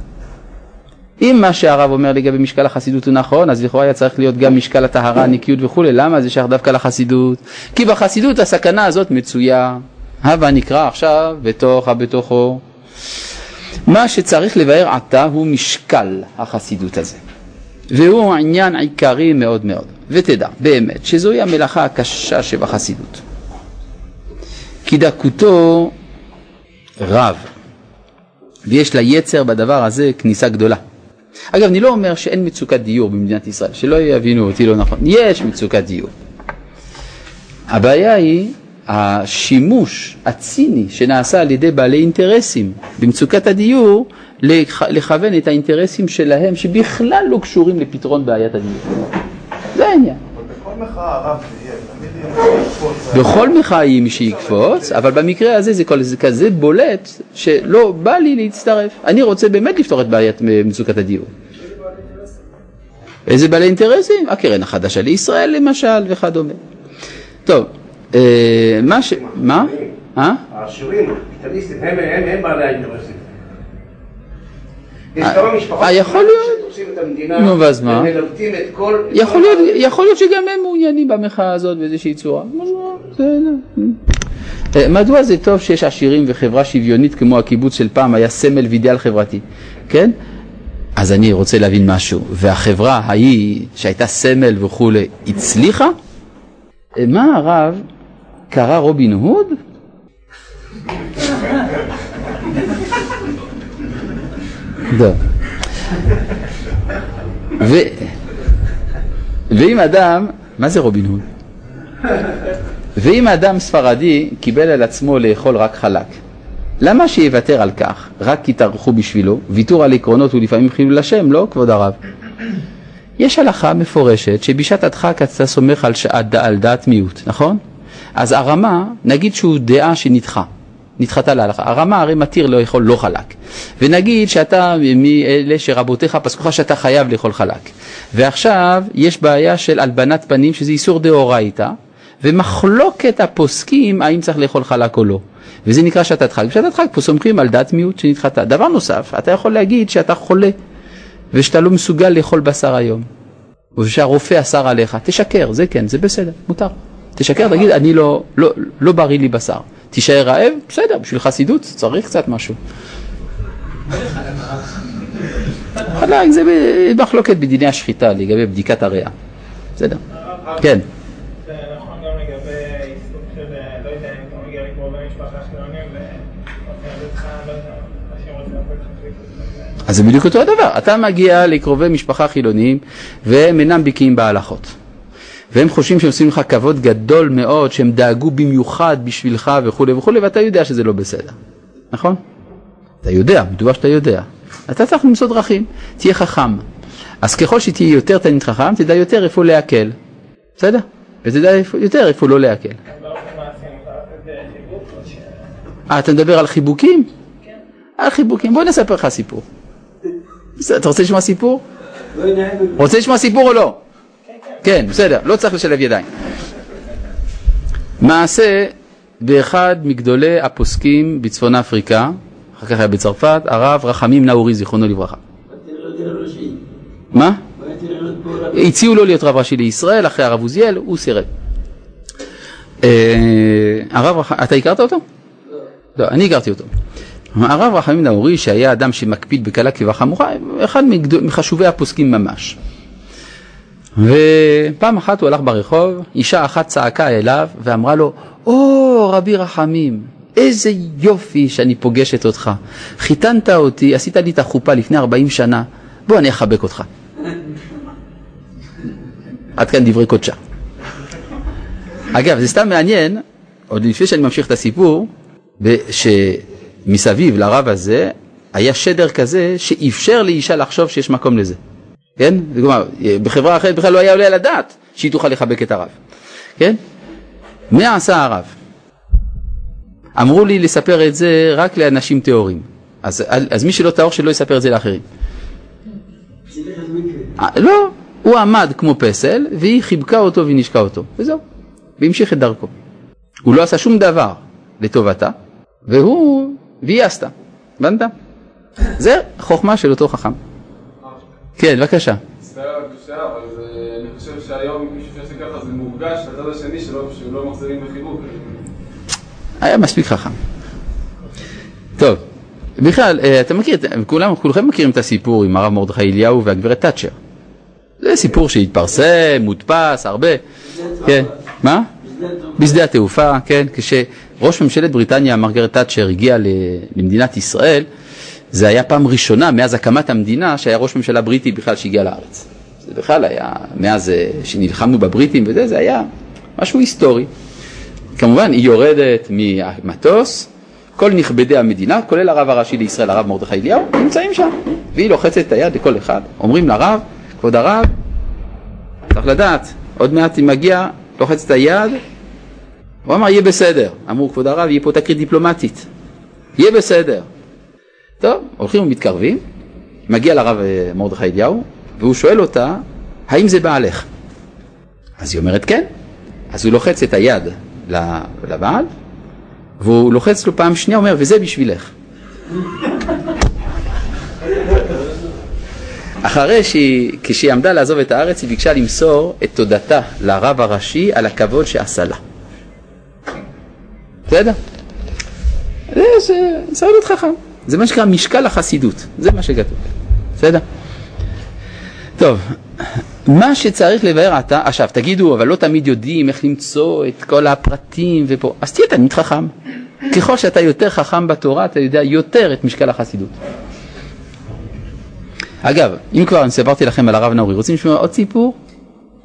אם מה שהרב אומר לגבי משקל החסידות הוא נכון, אז לכאורה היה צריך להיות גם משקל הטהרה, הניקיות וכו'. למה זה שייך דווקא לחסידות? כי בחסידות הסכנה הזאת מצויה. הווה נקרא עכשיו בתוך בתוכו. מה שצריך לבאר עתה הוא משקל החסידות הזה. והוא עניין עיקרי מאוד מאוד. ותדע, באמת, שזוהי המלאכה הקשה שבחסידות. כי דקותו רב. ויש לה יצר בדבר הזה כניסה גדולה. אגב, אני לא אומר שאין מצוקת דיור במדינת ישראל, שלא יבינו אותי לא נכון. יש מצוקת דיור. הבעיה היא השימוש הציני שנעשה על ידי בעלי אינטרסים במצוקת הדיור, לכוון את האינטרסים שלהם שבכלל לא קשורים לפתרון בעיית הדיור. זה העניין. בכל מחאה הרב יהיה, בכל מחאה יהיה מי שיקפוץ, אבל במקרה הזה זה כזה בולט שלא בא לי להצטרף. אני רוצה באמת לפתור את בעיית מצוקת הדיור. איזה בעלי אינטרסים? הקרן החדשה לישראל למשל וכדומה. טוב, מה ש... מה? העשירים, קפיטליסטים, הם בעלי האינטרסים. יש כמה משפחות שתופסים את המדינה, נו, ואז מה? ומלבטים את כל... יכול להיות שגם הם מעוניינים במחאה הזאת באיזושהי צורה. מדוע זה טוב שיש עשירים וחברה שוויונית כמו הקיבוץ של פעם, היה סמל ואידיאל חברתי, כן? אז אני רוצה להבין משהו. והחברה ההיא שהייתה סמל וכו' הצליחה? מה הרב קרא רובין הוד? ו... ואם אדם, מה זה רובין הוד? ואם אדם ספרדי קיבל על עצמו לאכול רק חלק, למה שיוותר על כך? רק כי תערכו בשבילו, ויתור על עקרונות ולפעמים חילול השם, לא כבוד הרב? יש הלכה מפורשת שבשעת הדחק אתה סומך על, שעד, על דעת מיעוט, נכון? אז הרמה, נגיד שהוא דעה שנדחה, נדחתה להלכה. הרמה הרי מתיר לא יכול לא חלק. ונגיד שאתה מאלה שרבותיך פסקו לך שאתה חייב לאכול חלק. ועכשיו יש בעיה של אלבנת פנים שזה איסור דאורייתא, ומחלוקת הפוסקים האם צריך לאכול חלק או לא. וזה נקרא שאתה דחק. בשעת הדחק פה סומכים על דעת מיעוט שנדחתה. דבר נוסף, אתה יכול להגיד שאתה חולה. ושאתה לא מסוגל לאכול בשר היום, ושהרופא אסר עליך, תשקר, זה כן, זה בסדר, מותר. תשקר, תגיד, אני לא, לא, לא בריא לי בשר. תישאר רעב, בסדר, בשביל חסידות צריך קצת משהו. חלק, זה מחלוקת בדיני השחיטה, לגבי בדיקת הריאה. בסדר, כן. זה נכון גם לגבי עיסוק של, לא יודע, אם אתה מגיע לקרוב במשפחה חילונים, ואתה ידעתך, לא יודע, אנשים רוצים להפוך חסידות. אז זה בדיוק אותו הדבר. אתה מגיע לקרובי משפחה חילוניים, והם אינם בקיאים בהלכות. והם חושבים שהם עושים לך כבוד גדול מאוד, שהם דאגו במיוחד בשבילך וכו' וכו', ואתה יודע שזה לא בסדר. נכון? אתה יודע, מדובר שאתה יודע. אתה צריך למצוא דרכים, תהיה חכם. אז ככל שתהיה יותר תנית חכם, תדע יותר איפה להקל. בסדר? ותדע יותר איפה לא להקל. אה, אתה מדבר על חיבוקים? כן. על חיבוקים. בוא נספר לך סיפור. אתה רוצה לשמוע סיפור? רוצה לשמוע סיפור או לא? כן, בסדר, לא צריך לשלב ידיים. מעשה באחד מגדולי הפוסקים בצפון אפריקה, אחר כך היה בצרפת, הרב רחמים נאורי, זיכרונו לברכה. מה? הציעו לו להיות רב ראשי לישראל, אחרי הרב עוזיאל, הוא סירב. אתה הכרת אותו? לא, אני הכרתי אותו. הרב רחמים נאורי, שהיה אדם שמקפיד בקלה כבחה חמורה, אחד מחשובי הפוסקים ממש. ופעם אחת הוא הלך ברחוב, אישה אחת צעקה אליו ואמרה לו, "או, רבי רחמים, איזה יופי שאני פוגשת אותך. חיתנת אותי, עשית לי את החופה לפני ארבעים שנה. בוא אני אחבק אותך." עד כאן דברי קודשה. אגב, זה סתם מעניין, עוד לפני שאני ממשיך את הסיפור, ש... מסביב לרב הזה היה שדר כזה שאפשר לאישה לחשוב שיש מקום לזה. כן? כלומר, בחברה אחרת בכלל לא היה עולה לדעת שהיא תוכל לחבק את הרב. כן? מה עשה הרב? אמרו לי לספר את זה רק לאנשים תיאורים. אז, אז מי שלא תאור שלא יספר את זה לאחרים. לא, הוא עמד כמו פסל והיא חיבקה אותו ונשקה אותו. וזהו, והמשיך את דרכו. הוא לא עשה שום דבר לטובתה, והוא, והיא עשתה. בנת? זה חוכמה של אותו חכם. כן, בבקשה. סתירה בקשה, אבל אני חושב שהיום מישהו שעושה ככה זה מורגש, הצד השני שלו, שהוא לא מחזירים בחיבוק. היה מספיק חכם. טוב, בכלל, אתה מכיר, כולם, כולכם מכירים את הסיפור עם הרב מרדכי אליהו והגברת טאצ'ר. זה סיפור שהתפרסם, מודפס, הרבה. כן, מה? בשדה התעופה, כן, כשראש ממשלת בריטניה, מרגרת טאצ'ר, הגיעה למדינת ישראל, זה היה פעם ראשונה מאז הקמת המדינה שהיה ראש ממשלה בריטי בכלל שהגיע לארץ. זה בכלל היה, מאז שנלחמנו בבריטים וזה, זה היה משהו היסטורי. כמובן, היא יורדת מהמטוס, כל נכבדי המדינה, כולל הרב הראשי לישראל, הרב מרדכי אליהו, נמצאים שם. והיא לוחצת את היד לכל אחד. אומרים לרב, כבוד הרב, צריך לדעת, עוד מעט היא מגיעה, לוחצת את היד, הוא אמר, יהיה בסדר. אמרו, כבוד הרב, יהיה פה תקרית דיפלומטית. יהיה בסדר. טוב, הולכים ומתקרבים, מגיע לרב מרדכי אליהו, והוא שואל אותה, האם זה בעלך? אז היא אומרת כן. אז הוא לוחץ את היד לבעל, והוא לוחץ לו פעם שנייה, אומר, וזה בשבילך. אחרי שהיא, כשהיא עמדה לעזוב את הארץ, היא ביקשה למסור את תודתה לרב הראשי על הכבוד שעשה לה. אתה יודע? זה סעודת חכם. זה מה שקרא משקל החסידות, זה מה שכתוב. בסדר? טוב, מה שצריך לבאר אתה, עכשיו תגידו, אבל לא תמיד יודעים איך למצוא את כל הפרטים ופה, אז תהיה תמיד חכם. ככל שאתה יותר חכם בתורה, אתה יודע יותר את משקל החסידות. אגב, אם כבר אני ספרתי לכם על הרב נאורי, רוצים לשמוע עוד סיפור?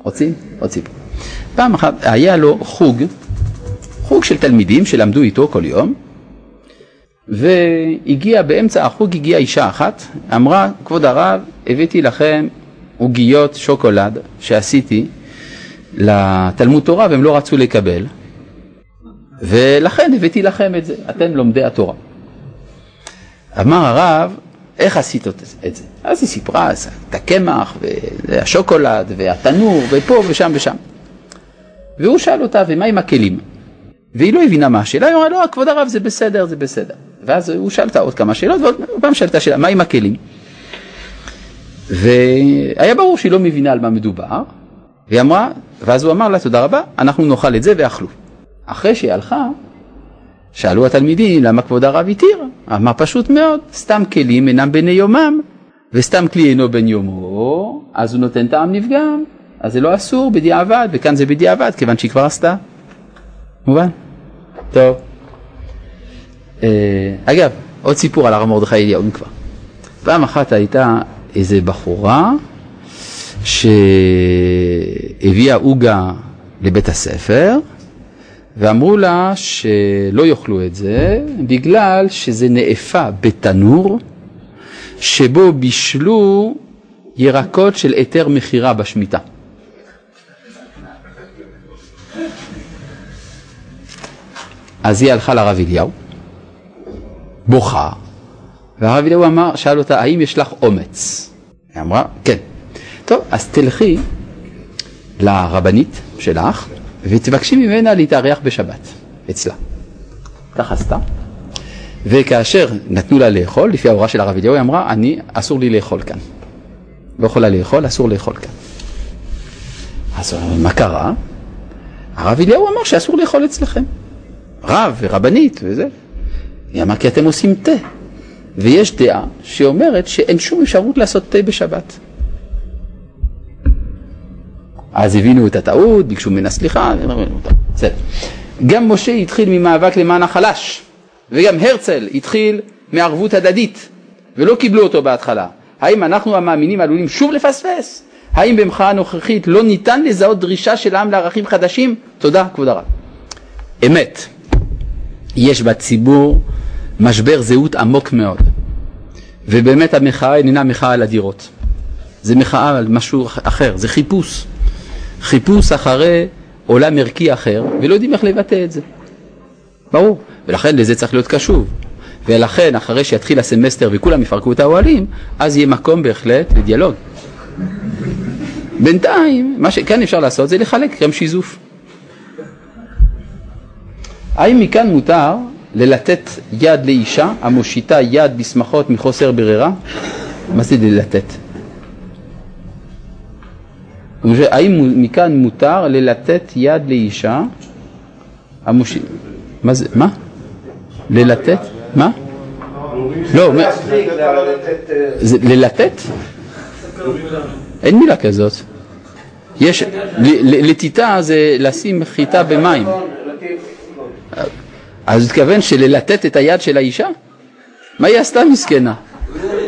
רוצים? עוד סיפור. פעם אחת היה לו חוג, חוג של תלמידים שלמדו איתו כל יום, והגיע באמצע החוג, הגיעה אישה אחת, אמרה, כבוד הרב, הבאתי לכם עוגיות שוקולד שעשיתי לתלמוד תורה והם לא רצו לקבל, ולכן הבאתי לכם את זה, אתם לומדי התורה. אמר הרב, איך עשית את זה? אז היא סיפרה, את הקמח והשוקולד והתנור ופה ושם ושם. והוא שאל אותה, ומה עם הכלים? והיא לא הבינה מה השאלה, היא אמרה, לא, כבוד הרב, זה בסדר, זה בסדר. ואז הוא שאלת עוד כמה שאלות, ועוד פעם שאלת השאלה, מה עם הכלים? והיה ברור שהיא לא מבינה על מה מדובר, והיא אמרה, ואז הוא אמר לה, תודה רבה, אנחנו נאכל את זה ואכלו. אחרי שהיא הלכה, שאלו התלמידים, למה כבוד הרב התיר? אמר פשוט מאוד, סתם כלים אינם בני יומם, וסתם כלי אינו בן יומו, אז הוא נותן טעם נפגם, אז זה לא אסור, בדיעבד, וכאן זה בדיעבד, כיוון שהיא כבר עשתה. מובן? טוב. אגב, עוד סיפור על הרב מרדכי אליהו כבר. פעם אחת הייתה איזו בחורה שהביאה עוגה לבית הספר ואמרו לה שלא יאכלו את זה בגלל שזה נאפה בתנור שבו בישלו ירקות של היתר מחירה בשמיטה. אז היא הלכה לרב אליהו, בוכה, והרב אליהו אמר, שאל אותה, האם יש לך אומץ? היא אמרה, כן. טוב, אז תלכי לרבנית שלך, ותבקשי ממנה להתארח בשבת, אצלה. כך עשתה. וכאשר נתנו לה לאכול, לפי ההוראה של הרב אליהו, היא אמרה, אני, אסור לי לאכול כאן. לא יכולה לאכול, אסור לאכול כאן. אז מה קרה? הרב אליהו אמר שאסור לאכול אצלכם. רב ורבנית וזה. היא אמרה, כי אתם עושים תה. ויש דעה שאומרת שאין שום אפשרות לעשות תה בשבת. אז הבינו את הטעות, ביקשו מנה סליחה. גם משה התחיל ממאבק למען החלש. וגם הרצל התחיל מערבות הדדית. ולא קיבלו אותו בהתחלה. האם אנחנו המאמינים עלולים שוב לפספס? האם במחאה הנוכחית לא ניתן לזהות דרישה של העם לערכים חדשים? תודה, כבוד הרב. אמת. יש בציבור משבר זהות עמוק מאוד. ובאמת המחאה איננה מחאה על הדירות. זה מחאה על משהו אחר, זה חיפוש. חיפוש אחרי עולם ערכי אחר, ולא יודעים איך לבטא את זה. ברור. ולכן לזה צריך להיות קשוב. ולכן אחרי שיתחיל הסמסטר וכולם יפרקו את האוהלים, אז יהיה מקום בהחלט לדיאלוג. בינתיים, מה שכאן אפשר לעשות זה לחלק קרם שיזוף. האם מכאן מותר ללתת יד לאישה המושיטה יד בשמחות מחוסר ברירה? מה זה ללתת? האם מכאן מותר ללתת יד לאישה המושיטה? מה זה? מה? ללתת? מה? לא, ללתת? אין מילה כזאת. יש, לטיטה זה לשים חיטה במים. אז התכוון שללתת את היד של האישה? מה היא עשתה מסכנה? אולי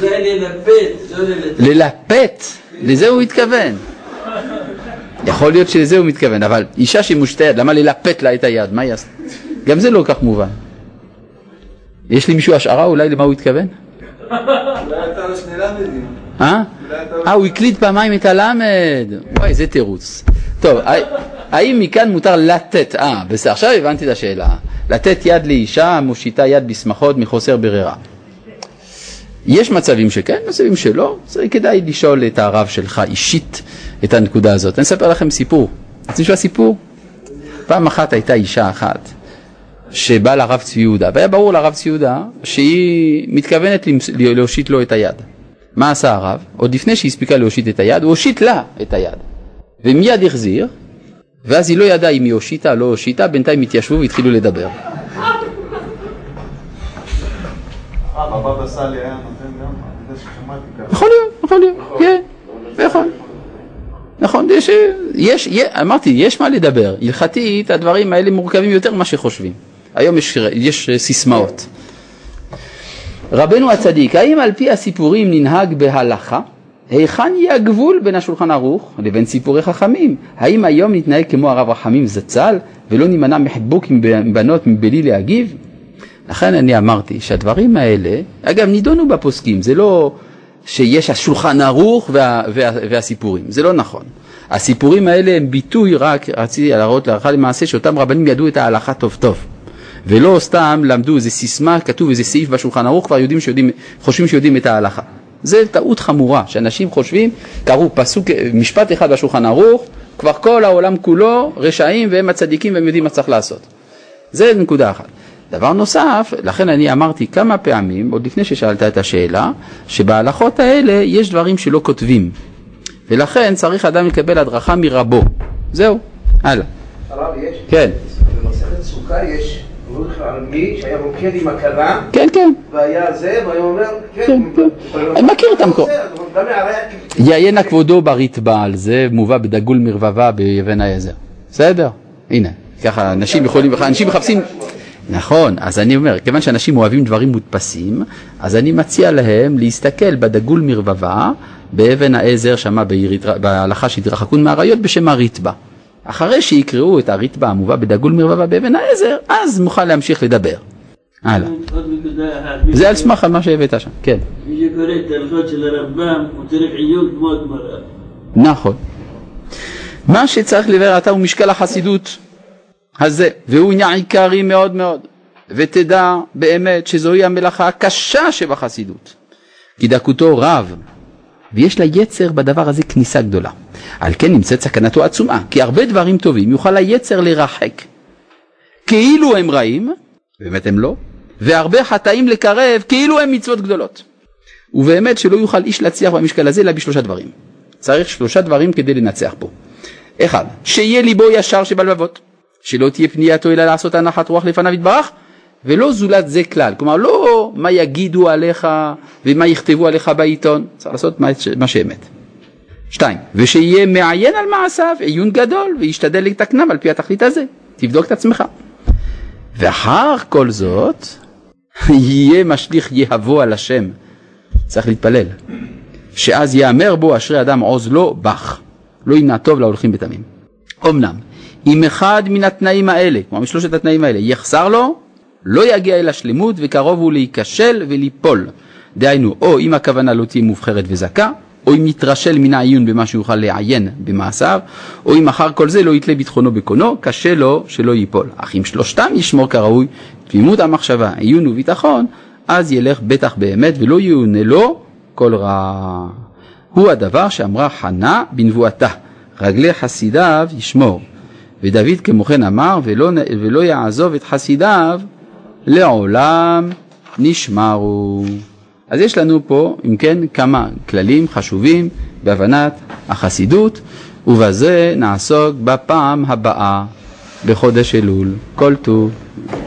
ללפת, לא ללתת. ללפת, לזה הוא התכוון. יכול להיות שלזה הוא מתכוון, אבל אישה שמושתה יד, למה ללפת לה את היד? מה היא עשתה? גם זה לא כך מובן. יש לי מישהו השערה אולי למה הוא התכוון? אולי אתה לא שני למדים. אה, הוא הקליט פעמיים את הלמד. וואי, זה תירוץ. טוב, האם מכאן מותר לתת? אה, בסדר, עכשיו הבנתי את השאלה. לתת יד לאישה, מושיטה יד בשמחות מחוסר ברירה. יש מצבים שכן, מצבים שלא. זה כדאי לשאול את הרב שלך אישית את הנקודה הזאת. אני אספר לכם סיפור. אתם שומעים סיפור? פעם אחת הייתה אישה אחת שבאה לרב ציודה. והיה ברור לרב ציודה שהיא מתכוונת להושיט לו את היד. מה עשה הרב? עוד לפני שהיא הספיקה להושיט את היד, הוא הושיט לה את היד. ומיד החזיר, ואז היא לא ידעה אם היא הושיטה או לא הושיטה, בינתיים התיישבו והתחילו לדבר. הבבא סאלי היה נותן גם, אני יודע ששמעתי ככה. יכול להיות, יכול להיות, כן, ויכול. נכון, יש, אמרתי, יש מה לדבר. הלכתית, הדברים האלה מורכבים יותר ממה שחושבים. היום יש סיסמאות. רבנו הצדיק, האם על פי הסיפורים ננהג בהלכה? היכן יהיה הגבול בין השולחן ערוך לבין סיפורי חכמים? האם היום נתנהג כמו הרב רחמים זצ"ל ולא נימנע מחיבוק עם בנות מבלי להגיב? לכן אני אמרתי שהדברים האלה, אגב, נידונו בפוסקים, זה לא שיש השולחן ערוך וה, וה, והסיפורים, זה לא נכון. הסיפורים האלה הם ביטוי רק, רציתי להראות להלכה למעשה, שאותם רבנים ידעו את ההלכה טוב טוב. ולא סתם למדו איזה סיסמה, כתוב איזה סעיף בשולחן ערוך, כבר יודעים שיודעים, חושבים שיודעים את ההלכה. זה טעות חמורה, שאנשים חושבים, קראו פסוק, משפט אחד בשולחן ערוך, כבר כל העולם כולו רשעים והם הצדיקים והם יודעים מה צריך לעשות. זה נקודה אחת. דבר נוסף, לכן אני אמרתי כמה פעמים, עוד לפני ששאלת את השאלה, שבהלכות האלה יש דברים שלא כותבים. ולכן צריך אדם לקבל הדרכה מרבו. זהו, הלאה. הרב, יש? כן. במסכת סוכה יש... על מי שהיה מוקד עם הכרה, כן, כן, והיה זה, והוא אומר, כן, אני מכיר את המקור. יעיין הכבודו בריטבל, זה מובא בדגול מרבבה ביוון העזר. בסדר? הנה, ככה אנשים יכולים, אנשים מחפשים, נכון, אז אני אומר, כיוון שאנשים אוהבים דברים מודפסים, אז אני מציע להם להסתכל בדגול מרבבה, ביוון העזר, שמה בהלכה שהתרחקון מהראיות בשם הריטבה. אחרי שיקראו את הריטב"א המובא בדגול מרבבה באבן העזר, אז מוכן להמשיך לדבר. הלאה. זה על סמך על מה שהבאת שם, כן. מי שקורא את ההלכות של הרמב"ם, הוא צריך עיון כמו הגמרא. נכון. מה שצריך לברר אתה הוא משקל החסידות הזה, והוא עניין עיקרי מאוד מאוד. ותדע באמת שזוהי המלאכה הקשה שבחסידות. כי דקותו רב. ויש לה יצר בדבר הזה כניסה גדולה. על כן נמצאת סכנתו עצומה, כי הרבה דברים טובים יוכל היצר לרחק. כאילו הם רעים, באמת הם לא, והרבה חטאים לקרב, כאילו הם מצוות גדולות. ובאמת שלא יוכל איש להצליח במשקל הזה, אלא בשלושה דברים. צריך שלושה דברים כדי לנצח פה. אחד, שיהיה ליבו ישר שבלבבות, שלא תהיה פנייתו אלא לעשות הנחת רוח לפניו יתברך, ולא זולת זה כלל, כלומר לא מה יגידו עליך ומה יכתבו עליך בעיתון, צריך לעשות מה, מה שאמת. שתיים, ושיהיה מעיין על מעשיו, עיון גדול, וישתדל לתקנם על פי התכלית הזה, תבדוק את עצמך. ואחר כל זאת, יהיה משליך יהבו על השם, צריך להתפלל, שאז יאמר בו אשרי אדם עוז לו בך, לא ימנע טוב להולכים בתמים. אמנם, אם אחד מן התנאים האלה, כלומר משלושת התנאים האלה, יחסר לו, לא יגיע אל השלמות וקרוב הוא להיכשל וליפול. דהיינו, או אם הכוונה לא תהיה מובחרת וזכה, או אם יתרשל מן העיון במה שיוכל לעיין במעשיו, או אם אחר כל זה לא יתלה ביטחונו בקונו, קשה לו שלא ייפול. אך אם שלושתם ישמור כראוי, תמימות המחשבה, עיון וביטחון, אז ילך בטח באמת ולא יאונה לו כל רע. הוא הדבר שאמרה חנה בנבואתה, רגלי חסידיו ישמור. ודוד כמו כן אמר, ולא, ולא יעזוב את חסידיו, לעולם נשמרו. אז יש לנו פה, אם כן, כמה כללים חשובים בהבנת החסידות, ובזה נעסוק בפעם הבאה בחודש אלול. כל טוב.